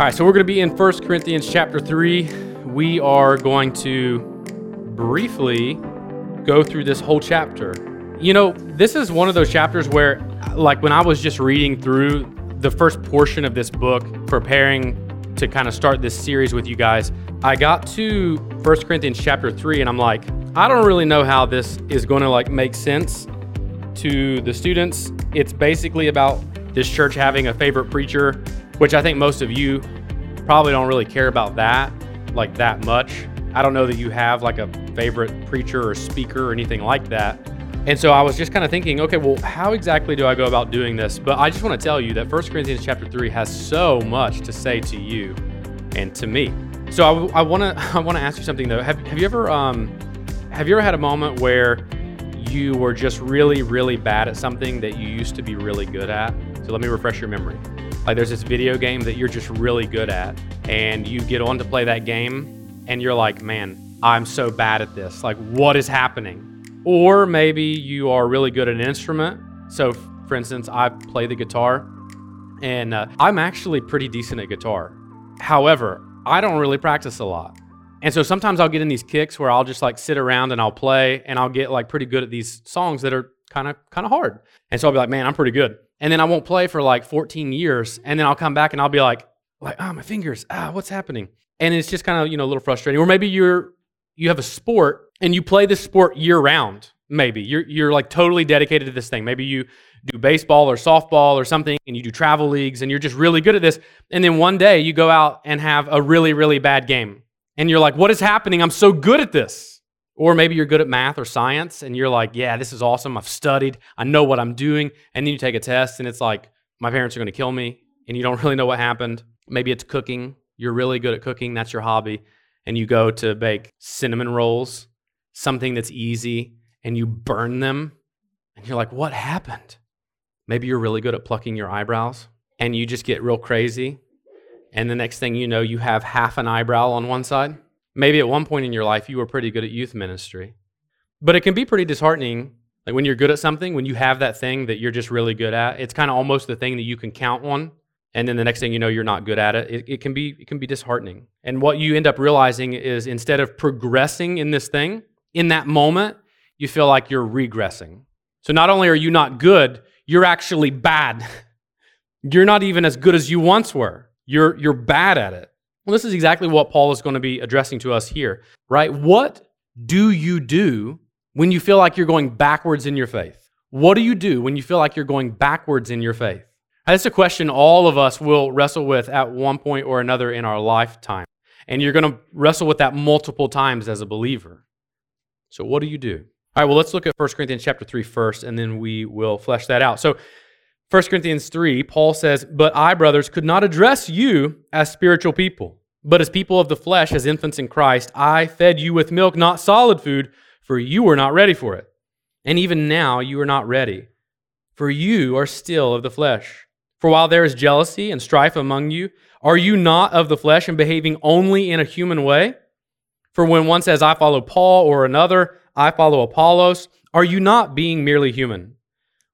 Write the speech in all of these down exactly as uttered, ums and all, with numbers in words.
All right, so we're going to be in First Corinthians chapter three. We are going to briefly go through this whole chapter. You know, this is one of those chapters where, like, when I was just reading through the first portion of this book, preparing to kind of start this series with you guys, I got to First Corinthians chapter three, and I'm like, I don't really know how this is going to, like, make sense to the students. It's basically about this church having a favorite preacher, which I think most of you probably don't really care about that, like that much. I don't know that you have like a favorite preacher or speaker or anything like that. And so I was just kind of thinking, okay, well, how exactly do I go about doing this? But I just want to tell you that First Corinthians chapter three has so much to say to you and to me. So I want to I want to ask you something though. Have, have you ever um have you ever had a moment where you were just really, really bad at something that you used to be really good at? So let me refresh your memory. Like there's this video game that you're just really good at and you get on to play that game and you're like, man, I'm so bad at this. Like what is happening? Or maybe you are really good at an instrument. So for instance, I play the guitar and uh, I'm actually pretty decent at guitar. However, I don't really practice a lot. And so sometimes I'll get in these kicks where I'll just like sit around and I'll play and I'll get like pretty good at these songs that are kind of kind of hard. And so I'll be like, man, I'm pretty good. And then I won't play for like fourteen years. And then I'll come back and I'll be like, like, ah, oh, my fingers, ah, what's happening? And it's just kind of, you know, a little frustrating. Or maybe you're, you have a sport and you play this sport year round. Maybe you're, you're like totally dedicated to this thing. Maybe you do baseball or softball or something and you do travel leagues and you're just really good at this. And then one day you go out and have a really, really bad game. And you're like, what is happening? I'm so good at this. Or maybe you're good at math or science and you're like, yeah, this is awesome. I've studied. I know what I'm doing. And then you take a test and it's like, my parents are going to kill me. And you don't really know what happened. Maybe it's cooking. You're really good at cooking. That's your hobby. And you go to bake cinnamon rolls, something that's easy, and you burn them. And you're like, what happened? Maybe you're really good at plucking your eyebrows and you just get real crazy. And the next thing you know, you have half an eyebrow on one side. Maybe at one point in your life, you were pretty good at youth ministry. But it can be pretty disheartening. Like when you're good at something, when you have that thing that you're just really good at, it's kind of almost the thing that you can count on. And then the next thing you know, you're not good at it. It, it can be, it can be disheartening. And what you end up realizing is instead of progressing in this thing, in that moment, you feel like you're regressing. So not only are you not good, you're actually bad. You're not even as good as you once were. You're, you're bad at it. Well, this is exactly what Paul is going to be addressing to us here, right? What do you do when you feel like you're going backwards in your faith? What do you do when you feel like you're going backwards in your faith? That's a question all of us will wrestle with at one point or another in our lifetime. And you're going to wrestle with that multiple times as a believer. So what do you do? All right, well, let's look at First Corinthians chapter three first, and then we will flesh that out. So First Corinthians three, Paul says, "But I, brothers, could not address you as spiritual people, but as people of the flesh, as infants in Christ, I fed you with milk, not solid food, for you were not ready for it. And even now you are not ready, for you are still of the flesh. For while there is jealousy and strife among you, are you not of the flesh and behaving only in a human way? For when one says, I follow Paul, or another, I follow Apollos, are you not being merely human?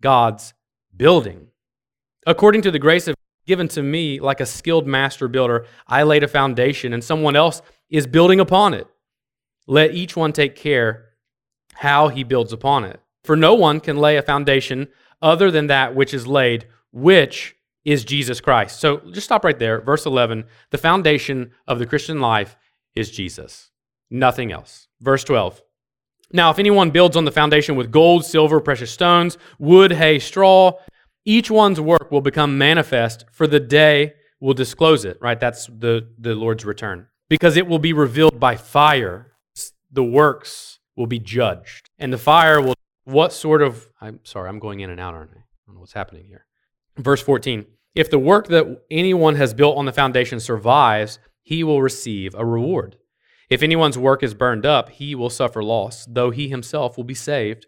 God's building. According to the grace of given to me, like a skilled master builder, I laid a foundation and someone else is building upon it. Let each one take care how he builds upon it. For no one can lay a foundation other than that which is laid, which is Jesus Christ." So just stop right there. Verse eleven, the foundation of the Christian life is Jesus, nothing else. Verse twelve, "Now if anyone builds on the foundation with gold, silver, precious stones, wood, hay, straw, each one's work will become manifest, for the day will disclose it," right? That's the, the Lord's return. "Because it will be revealed by fire, the works will be judged. And the fire will..." What sort of... I'm sorry, I'm going in and out, aren't I? I don't know what's happening here. Verse fourteen, If the work that anyone has built on the foundation survives, he will receive a reward. If anyone's work is burned up, he will suffer loss, though he himself will be saved,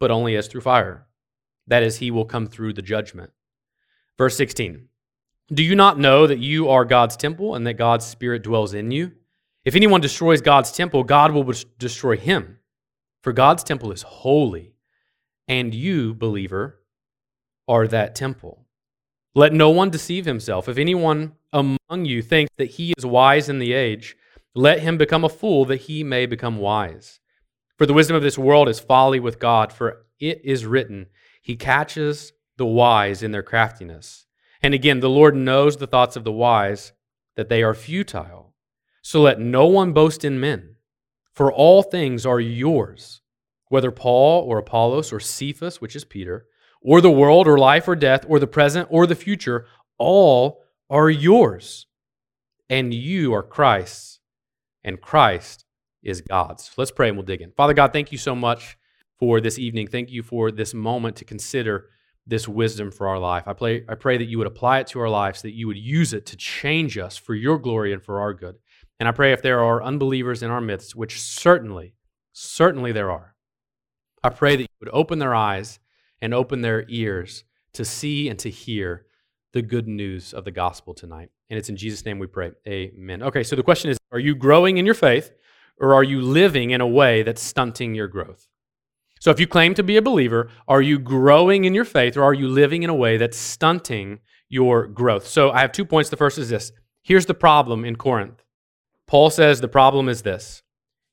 but only as through fire. That is, he will come through the judgment. Verse sixteen, do you not know that you are God's temple and that God's Spirit dwells in you? If anyone destroys God's temple, God will destroy him. For God's temple is holy, and you, believer, are that temple. Let no one deceive himself. If anyone among you thinks that he is wise in the age, let him become a fool that he may become wise. For the wisdom of this world is folly with God, for it is written, he catches the wise in their craftiness. And again, the Lord knows the thoughts of the wise, that they are futile. So let no one boast in men, for all things are yours, whether Paul or Apollos or Cephas, which is Peter, or the world or life or death or the present or the future, all are yours, and you are Christ's, and Christ is God's. Let's pray and we'll dig in. Father God, thank you so much for this evening. Thank you for this moment to consider this wisdom for our life. I pray, I pray that you would apply it to our lives, that you would use it to change us for your glory and for our good. And I pray if there are unbelievers in our midst, which certainly, certainly there are, I pray that you would open their eyes and open their ears to see and to hear the good news of the gospel tonight. And it's in Jesus' name we pray. Amen. Okay, so the question is, are you growing in your faith, or are you living in a way that's stunting your growth? So if you claim to be a believer, are you growing in your faith, or are you living in a way that's stunting your growth? So I have two points. The first is this. Here's the problem in Corinth. Paul says the problem is this.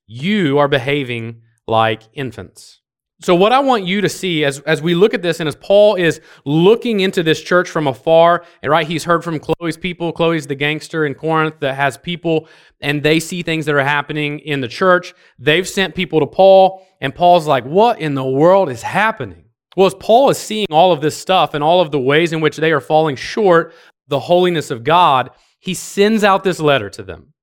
You are behaving like infants. So what I want you to see as, as we look at this, and as Paul is looking into this church from afar, and right, he's heard from Chloe's people. Chloe's the gangster in Corinth that has people, and they see things that are happening in the church. They've sent people to Paul, and Paul's like, what in the world is happening? Well, as Paul is seeing all of this stuff and all of the ways in which they are falling short the holiness of God, he sends out this letter to them.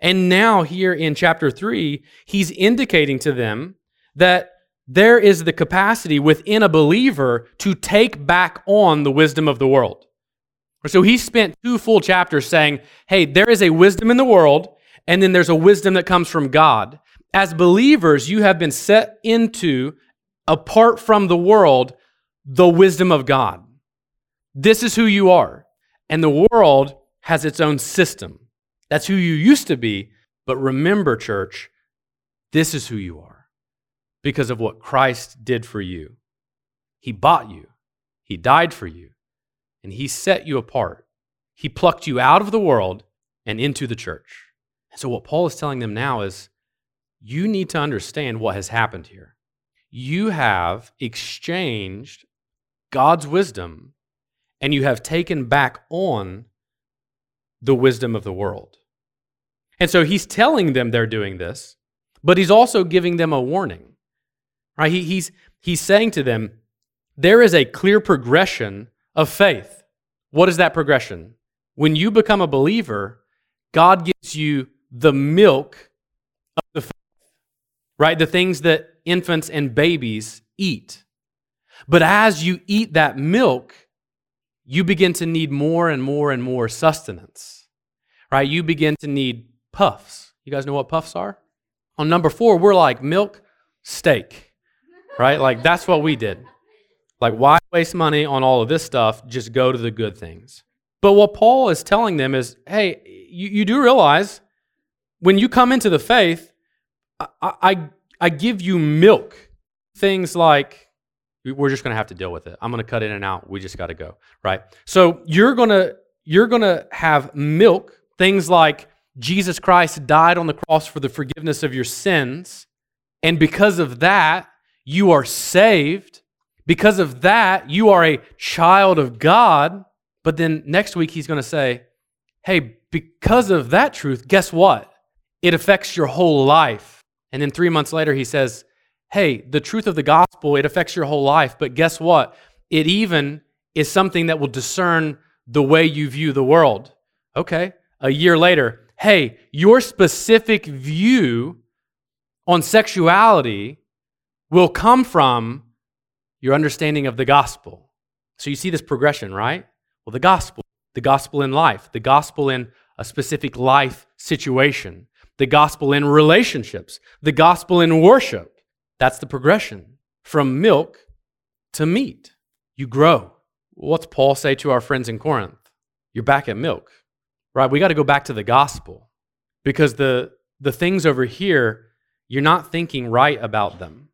And now here in chapter three, he's indicating to them that there is the capacity within a believer to take back on the wisdom of the world. So he spent two full chapters saying, hey, there is a wisdom in the world, and then there's a wisdom that comes from God. As believers, you have been set into, apart from the world, the wisdom of God. This is who you are. And the world has its own system. That's who you used to be. But remember, church, this is who you are. Because of what Christ did for you. He bought you. He died for you. And he set you apart. He plucked you out of the world and into the church. And so what Paul is telling them now is, you need to understand what has happened here. You have exchanged God's wisdom, and you have taken back on the wisdom of the world. And so he's telling them they're doing this, but he's also giving them a warning. Right? He, he's, he's saying to them, there is a clear progression of faith. What is that progression? When you become a believer, God gives you the milk of the faith, right? The things that infants and babies eat. But as you eat that milk, you begin to need more and more and more sustenance, right? You begin to need puffs. You guys know what puffs are? On number four, we're like milk, steak. Right? Like, that's what we did. Like, why waste money on all of this stuff? Just go to the good things. But what Paul is telling them is, hey, you, you do realize when you come into the faith, I, I, I give you milk. Things like, we're just going to have to deal with it. I'm going to cut in and out. We just got to go, right? So you're going to you're going to have milk, things like Jesus Christ died on the cross for the forgiveness of your sins. And because of that, you are saved. Because of that, you are a child of God. But then next week, he's going to say, hey, because of that truth, guess what? It affects your whole life. And then three months later, he says, hey, the truth of the gospel, it affects your whole life. But guess what? It even is something that will discern the way you view the world. Okay, a year later, hey, your specific view on sexuality will come from your understanding of the gospel. So you see this progression, right? Well, the gospel, the gospel in life, the gospel in a specific life situation, the gospel in relationships, the gospel in worship. That's the progression from milk to meat. You grow. What's Paul say to our friends in Corinth? You're back at milk, right? We got to go back to the gospel because the, the things over here, you're not thinking right about them.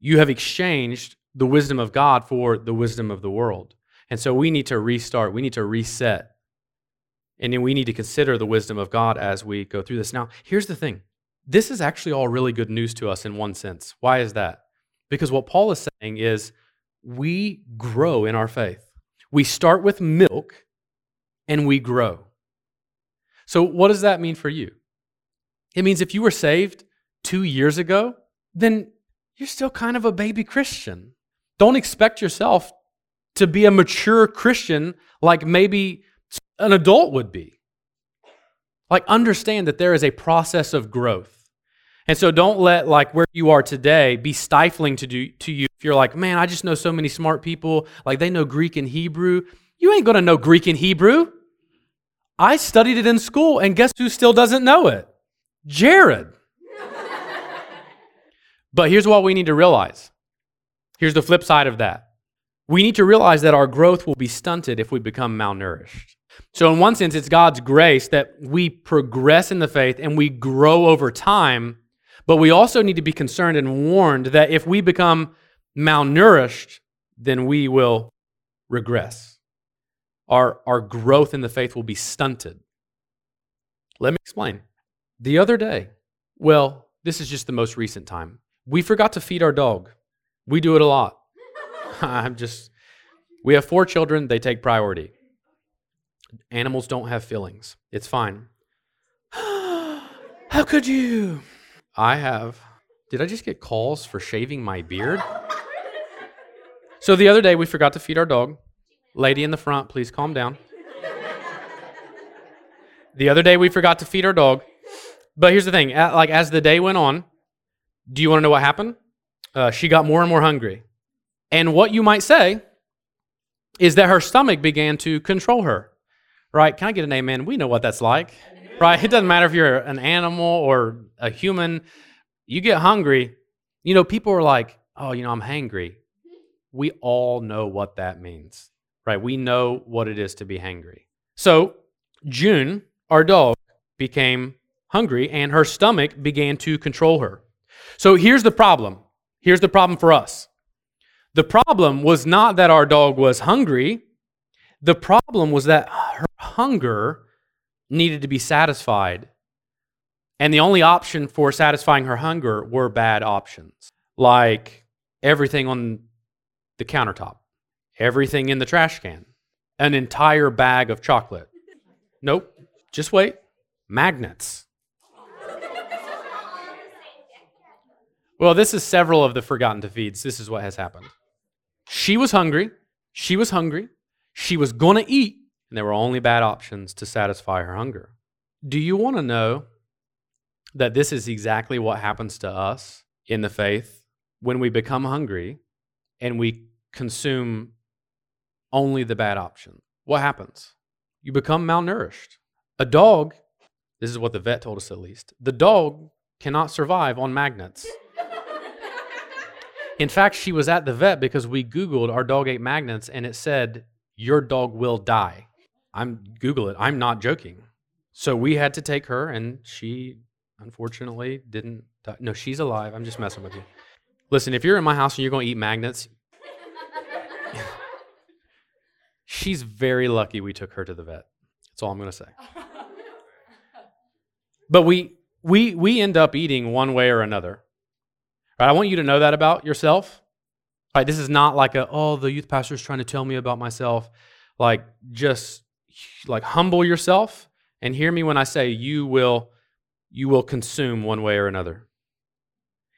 You have exchanged the wisdom of God for the wisdom of the world. And so we need to restart. We need to reset. And then we need to consider the wisdom of God as we go through this. Now, here's the thing. This is actually all really good news to us in one sense. Why is that? Because what Paul is saying is we grow in our faith. We start with milk and we grow. So what does that mean for you? It means if you were saved two years ago, then you're still kind of a baby Christian. Don't expect yourself to be a mature Christian like maybe an adult would be. Like, understand that there is a process of growth. And so don't let like where you are today be stifling to do to you. If you're like, man, I just know so many smart people, like they know Greek and Hebrew. You ain't gonna know Greek and Hebrew. I studied it in school, and guess who still doesn't know it? Jared. But here's what we need to realize. Here's the flip side of that. We need to realize that our growth will be stunted if we become malnourished. So in one sense, it's God's grace that we progress in the faith and we grow over time, but we also need to be concerned and warned that if we become malnourished, then we will regress. Our, our growth in the faith will be stunted. Let me explain. The other day, well, this is just the most recent time, we forgot to feed our dog. We do it a lot. I'm just, we have four children, they take priority. Animals don't have feelings. It's fine. How could you? I have, did I just get calls for shaving my beard? So the other day we forgot to feed our dog. Lady in the front, please calm down. The other day we forgot to feed our dog. But here's the thing, like as the day went on, do you want to know what happened? Uh, she got more and more hungry. And what you might say is that her stomach began to control her, right? Can I get an amen? We know what that's like, right? It doesn't matter if you're an animal or a human. You get hungry. You know, people are like, oh, you know, I'm hangry. We all know what that means, right? We know what it is to be hangry. So June, our dog, became hungry, and her stomach began to control her. So here's the problem. Here's the problem for us. The problem was not that our dog was hungry. The problem was that her hunger needed to be satisfied. And the only option for satisfying her hunger were bad options, like everything on the countertop, everything in the trash can, an entire bag of chocolate. Nope, just wait. Magnets. Well, this is several of the forgotten to feeds. This is what has happened. She was hungry. She was hungry. She was going to eat. And there were only bad options to satisfy her hunger. Do you want to know that this is exactly what happens to us in the faith when we become hungry and we consume only the bad option? What happens? You become malnourished. A dog, this is what the vet told us at least, the dog cannot survive on magnets. In fact, she was at the vet because we Googled our dog ate magnets and it said, your dog will die. I'm Google it. I'm not joking. So we had to take her and she unfortunately didn't die. No, she's alive. I'm just messing with you. Listen, if you're in my house and you're going to eat magnets, she's very lucky we took her to the vet. That's all I'm going to say. But we we we end up eating one way or another. I want you to know that about yourself. All right, this is not like a, oh, the youth pastor is trying to tell me about myself. Like, just like humble yourself and hear me when I say you will, you will consume one way or another.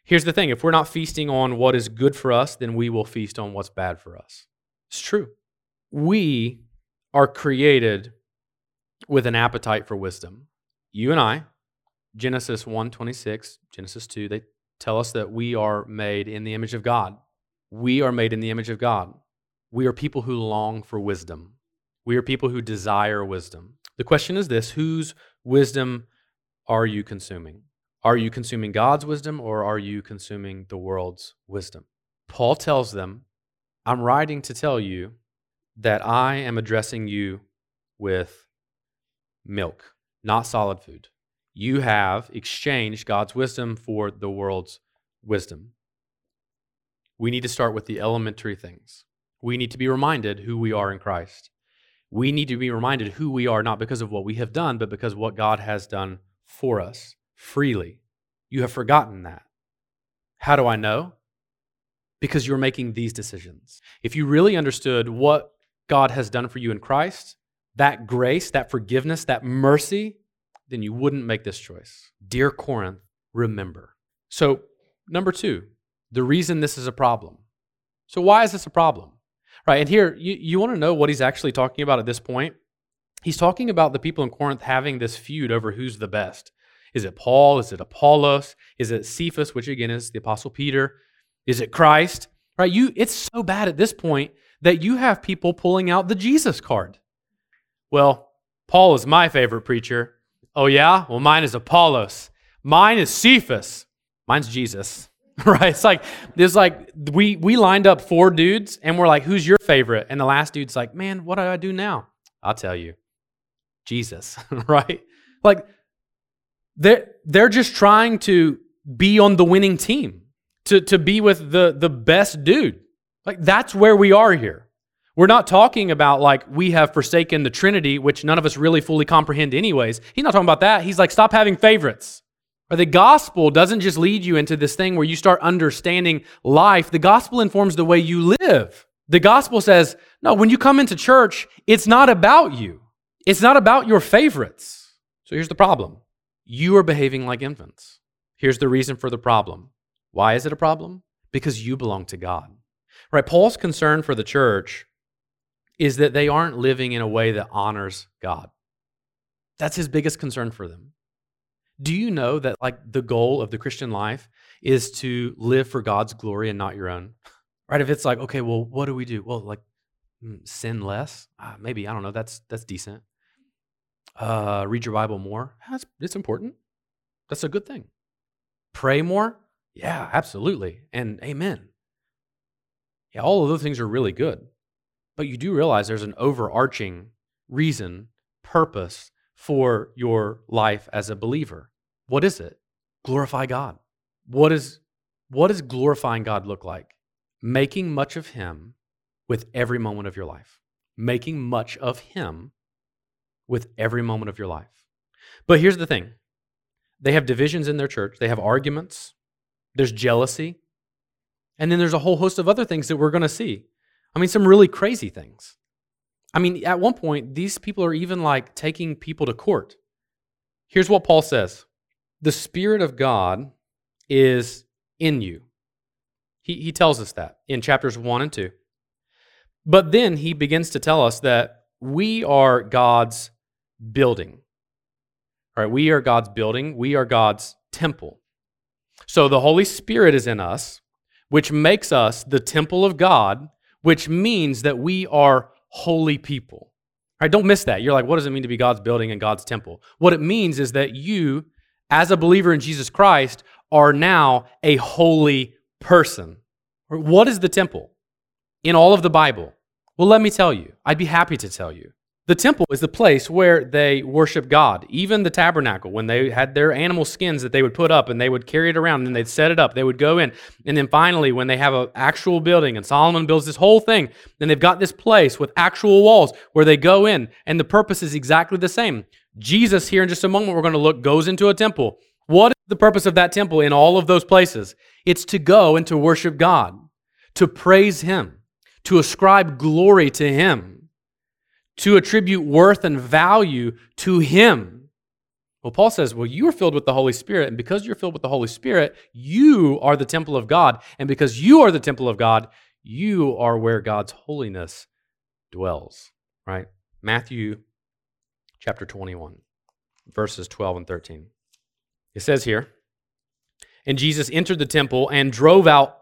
Here's the thing. If we're not feasting on what is good for us, then we will feast on what's bad for us. It's true. We are created with an appetite for wisdom. You and I, Genesis one twenty-six, Genesis two, they tell us that we are made in the image of God. We are made in the image of God. We are people who long for wisdom. We are people who desire wisdom. The question is this: whose wisdom are you consuming? Are you consuming God's wisdom, or are you consuming the world's wisdom? Paul tells them, I'm writing to tell you that I am addressing you with milk, not solid food. You have exchanged God's wisdom for the world's wisdom. We need to start with the elementary things. We need to be reminded who we are in Christ. We need to be reminded who we are, not because of what we have done, but because of what God has done for us freely. You have forgotten that. How do I know? Because you're making these decisions. If you really understood what God has done for you in Christ, that grace, that forgiveness, that mercy, then you wouldn't make this choice. Dear Corinth, remember. So, number two, the reason this is a problem. So why is this a problem? Right, and here, you, you want to know what he's actually talking about at this point? He's talking about the people in Corinth having this feud over who's the best. Is it Paul? Is it Apollos? Is it Cephas, which again is the Apostle Peter? Is it Christ? Right, you. It's so bad at this point that you have people pulling out the Jesus card. Well, Paul is my favorite preacher. Oh yeah? Well, mine is Apollos. Mine is Cephas. Mine's Jesus, right? It's like, there's like, we we lined up four dudes and we're like, who's your favorite? And the last dude's like, man, what do I do now? I'll tell you, Jesus, right? Like, they're, they're just trying to be on the winning team, to, to be with the, the best dude. Like, that's where we are here. We're not talking about like we have forsaken the Trinity, which none of us really fully comprehend anyways. He's not talking about that. He's like, stop having favorites. Or the gospel doesn't just lead you into this thing where you start understanding life. The gospel informs the way you live. The gospel says, no, when you come into church, it's not about you. It's not about your favorites. So here's the problem. You are behaving like infants. Here's the reason for the problem. Why is it a problem? Because you belong to God. Right? Paul's concern for the church is that they aren't living in a way that honors God. That's his biggest concern for them. Do you know that like the goal of the Christian life is to live for God's glory and not your own? Right? If it's like, okay, well, what do we do? Well, like sin less? Uh, maybe, I don't know, that's that's decent. Uh, read your Bible more? That's, it's important. That's a good thing. Pray more? Yeah, absolutely. And amen. Yeah, all of those things are really good. But you do realize there's an overarching reason, purpose for your life as a believer. What is it? Glorify God. What is, what does glorifying God look like? Making much of Him with every moment of your life. Making much of Him with every moment of your life. But here's the thing. They have divisions in their church. They have arguments. There's jealousy. And then there's a whole host of other things that we're going to see. I mean, some really crazy things. I mean, at one point, these people are even like taking people to court. Here's what Paul says. The Spirit of God is in you. He, he tells us that in chapters one and two. But then he begins to tell us that we are God's building. All right, we are God's building. We are God's temple. So the Holy Spirit is in us, which makes us the temple of God, which means that we are holy people. All right, don't miss that. You're like, what does it mean to be God's building and God's temple? What it means is that you, as a believer in Jesus Christ, are now a holy person. What is the temple in all of the Bible? Well, let me tell you. I'd be happy to tell you. The temple is the place where they worship God. Even the tabernacle, when they had their animal skins that they would put up and they would carry it around and then they'd set it up, they would go in. And then finally, when they have an actual building and Solomon builds this whole thing, then they've got this place with actual walls where they go in, and the purpose is exactly the same. Jesus, here in just a moment, we're going to look, goes into a temple. What is the purpose of that temple in all of those places? It's to go and to worship God, to praise Him, to ascribe glory to Him, to attribute worth and value to Him. Well, Paul says, well, you are filled with the Holy Spirit, and because you're filled with the Holy Spirit, you are the temple of God, and because you are the temple of God, you are where God's holiness dwells, right? Matthew chapter twenty-one, verses twelve and thirteen. It says here, and Jesus entered the temple and drove out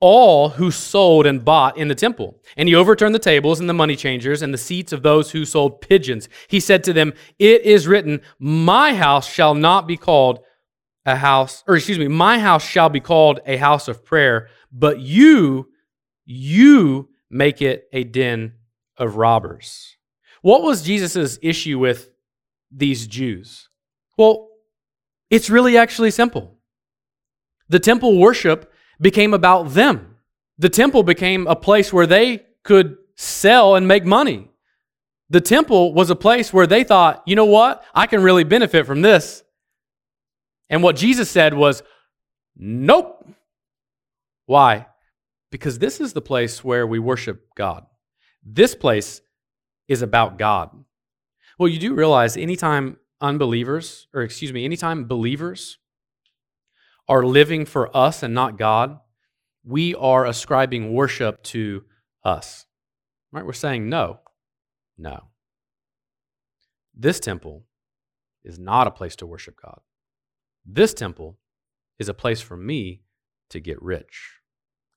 all who sold and bought in the temple. And he overturned the tables and the money changers and the seats of those who sold pigeons. He said to them, it is written, my house shall not be called a house, or excuse me, my house shall be called a house of prayer, but you, you make it a den of robbers. What was Jesus's issue with these Jews? Well, it's really actually simple. The temple worship became about them. The temple became a place where they could sell and make money. The temple was a place where they thought, you know what? I can really benefit from this. And what Jesus said was, nope. Why? Because this is the place where we worship God. This place is about God. Well, you do realize anytime unbelievers, or excuse me, anytime believers are living for us and not God, we are ascribing worship to us. Right? We're saying, no, no. This temple is not a place to worship God. This temple is a place for me to get rich.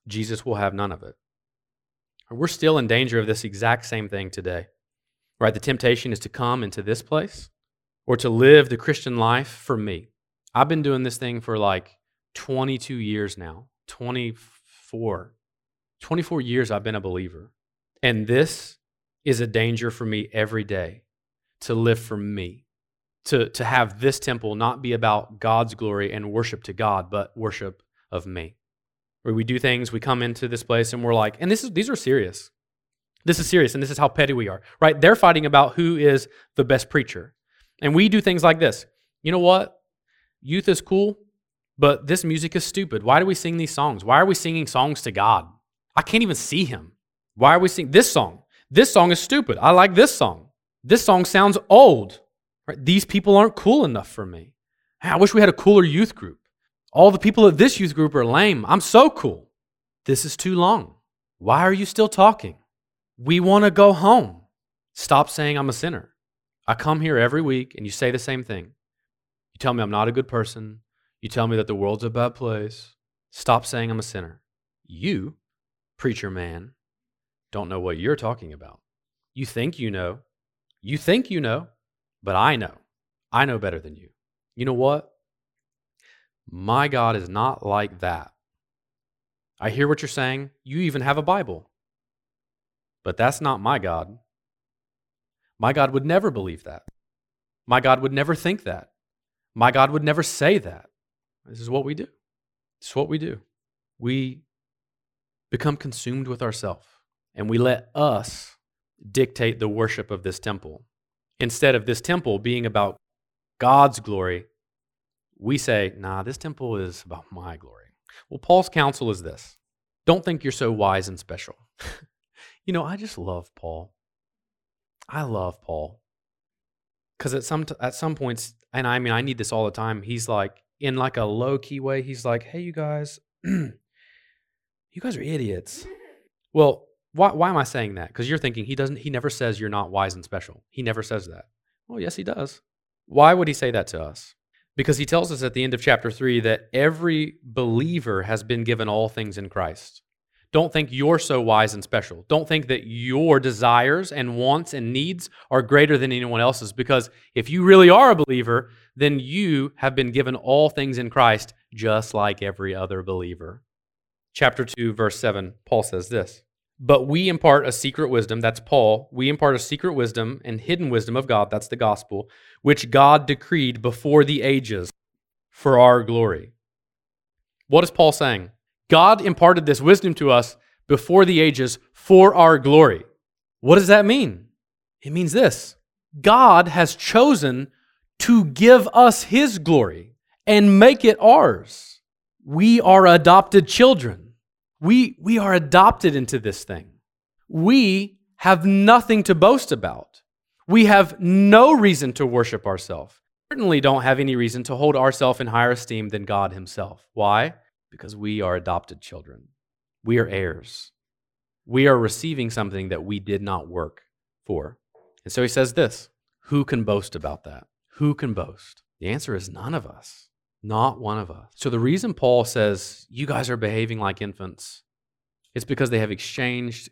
Jesus will have none of it. We're still in danger of this exact same thing today. Right? The temptation is to come into this place or to live the Christian life for me. I've been doing this thing for like twenty-two years now, twenty-four. twenty-four years I've been a believer. And this is a danger for me every day, to live for me, to, to have this temple not be about God's glory and worship to God, but worship of me. Where we do things, we come into this place and we're like, and this is these are serious. This is serious, and this is how petty we are, right? They're fighting about who is the best preacher. And we do things like this. You know what? Youth is cool, but this music is stupid. Why do we sing these songs? Why are we singing songs to God? I can't even see him. Why are we singing this song? This song is stupid. I like this song. This song sounds old. Right? These people aren't cool enough for me. I wish we had a cooler youth group. All the people at this youth group are lame. I'm so cool. This is too long. Why are you still talking? We want to go home. Stop saying I'm a sinner. I come here every week and you say the same thing. You tell me I'm not a good person. You tell me that the world's a bad place. Stop saying I'm a sinner. You, preacher man, don't know what you're talking about. You think you know. You think you know, but I know. I know better than you. You know what? My God is not like that. I hear what you're saying. You even have a Bible. But that's not my God. My God would never believe that. My God would never think that. My God would never say that. This is what we do. This is what we do. We become consumed with ourselves, and we let us dictate the worship of this temple. Instead of this temple being about God's glory, we say, nah, this temple is about my glory. Well, Paul's counsel is this. Don't think you're so wise and special. You know, I just love Paul. I love Paul. Because at some t- at some points, and I mean, I need this all the time, he's like, in like a low-key way, he's like, hey, you guys, you guys are idiots. Well, why why am I saying that? Because you're thinking, he doesn't. he never says you're not wise and special. He never says that. Well, yes, he does. Why would he say that to us? Because he tells us at the end of chapter three that every believer has been given all things in Christ. Don't think you're so wise and special. Don't think that your desires and wants and needs are greater than anyone else's, because if you really are a believer, then you have been given all things in Christ just like every other believer. Chapter two, verse seven, Paul says this, but we impart a secret wisdom, that's Paul, we impart a secret wisdom and hidden wisdom of God, that's the gospel, which God decreed before the ages for our glory. What is Paul saying? God imparted this wisdom to us before the ages for our glory. What does that mean? It means this. God has chosen to give us his glory and make it ours. We are adopted children. We we are adopted into this thing. We have nothing to boast about. We have no reason to worship ourselves. Certainly don't have any reason to hold ourselves in higher esteem than God himself. Why? Because we are adopted children. We are heirs. We are receiving something that we did not work for. And so he says this, who can boast about that? Who can boast? The answer is none of us. Not one of us. So the reason Paul says, you guys are behaving like infants It's because they have exchanged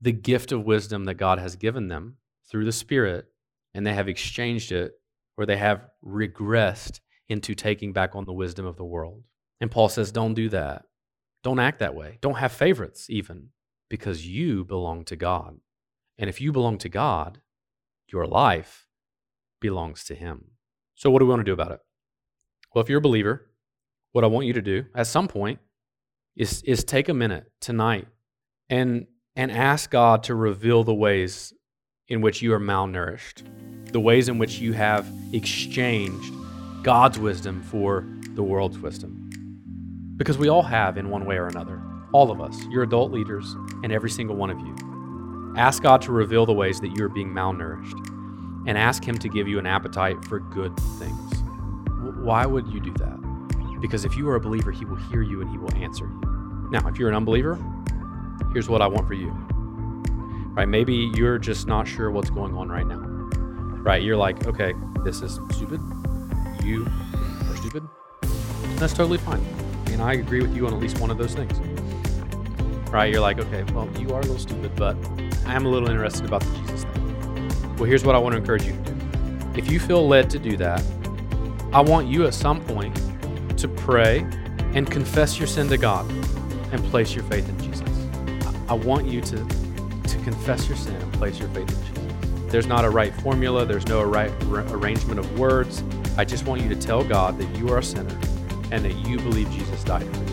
the gift of wisdom that God has given them through the Spirit, and they have exchanged it, or they have regressed into taking back on the wisdom of the world. And Paul says, don't do that. Don't act that way. Don't have favorites even, because you belong to God. And if you belong to God, your life belongs to Him. So what do we want to do about it? Well, if you're a believer, what I want you to do at some point is, is take a minute tonight and, and ask God to reveal the ways in which you are malnourished, the ways in which you have exchanged God's wisdom for the world's wisdom. Because we all have in one way or another, all of us, your adult leaders and every single one of you. Ask God to reveal the ways that you are being malnourished and ask Him to give you an appetite for good things. Why would you do that? Because if you are a believer, He will hear you and He will answer you. Now, if you're an unbeliever, here's what I want for you. Right? Maybe you're just not sure what's going on right now. Right? You're like, okay, this is stupid. You are stupid. That's totally fine. And I agree with you on at least one of those things. Right? You're like, okay, well, you are a little stupid, but I am a little interested about the Jesus thing. Well, here's what I want to encourage you to do. If you feel led to do that, I want you at some point to pray and confess your sin to God and place your faith in Jesus. I want you to, to confess your sin and place your faith in Jesus. There's not a right formula. There's no right arrangement of words. I just want you to tell God that you are a sinner and that you believe Jesus died for you.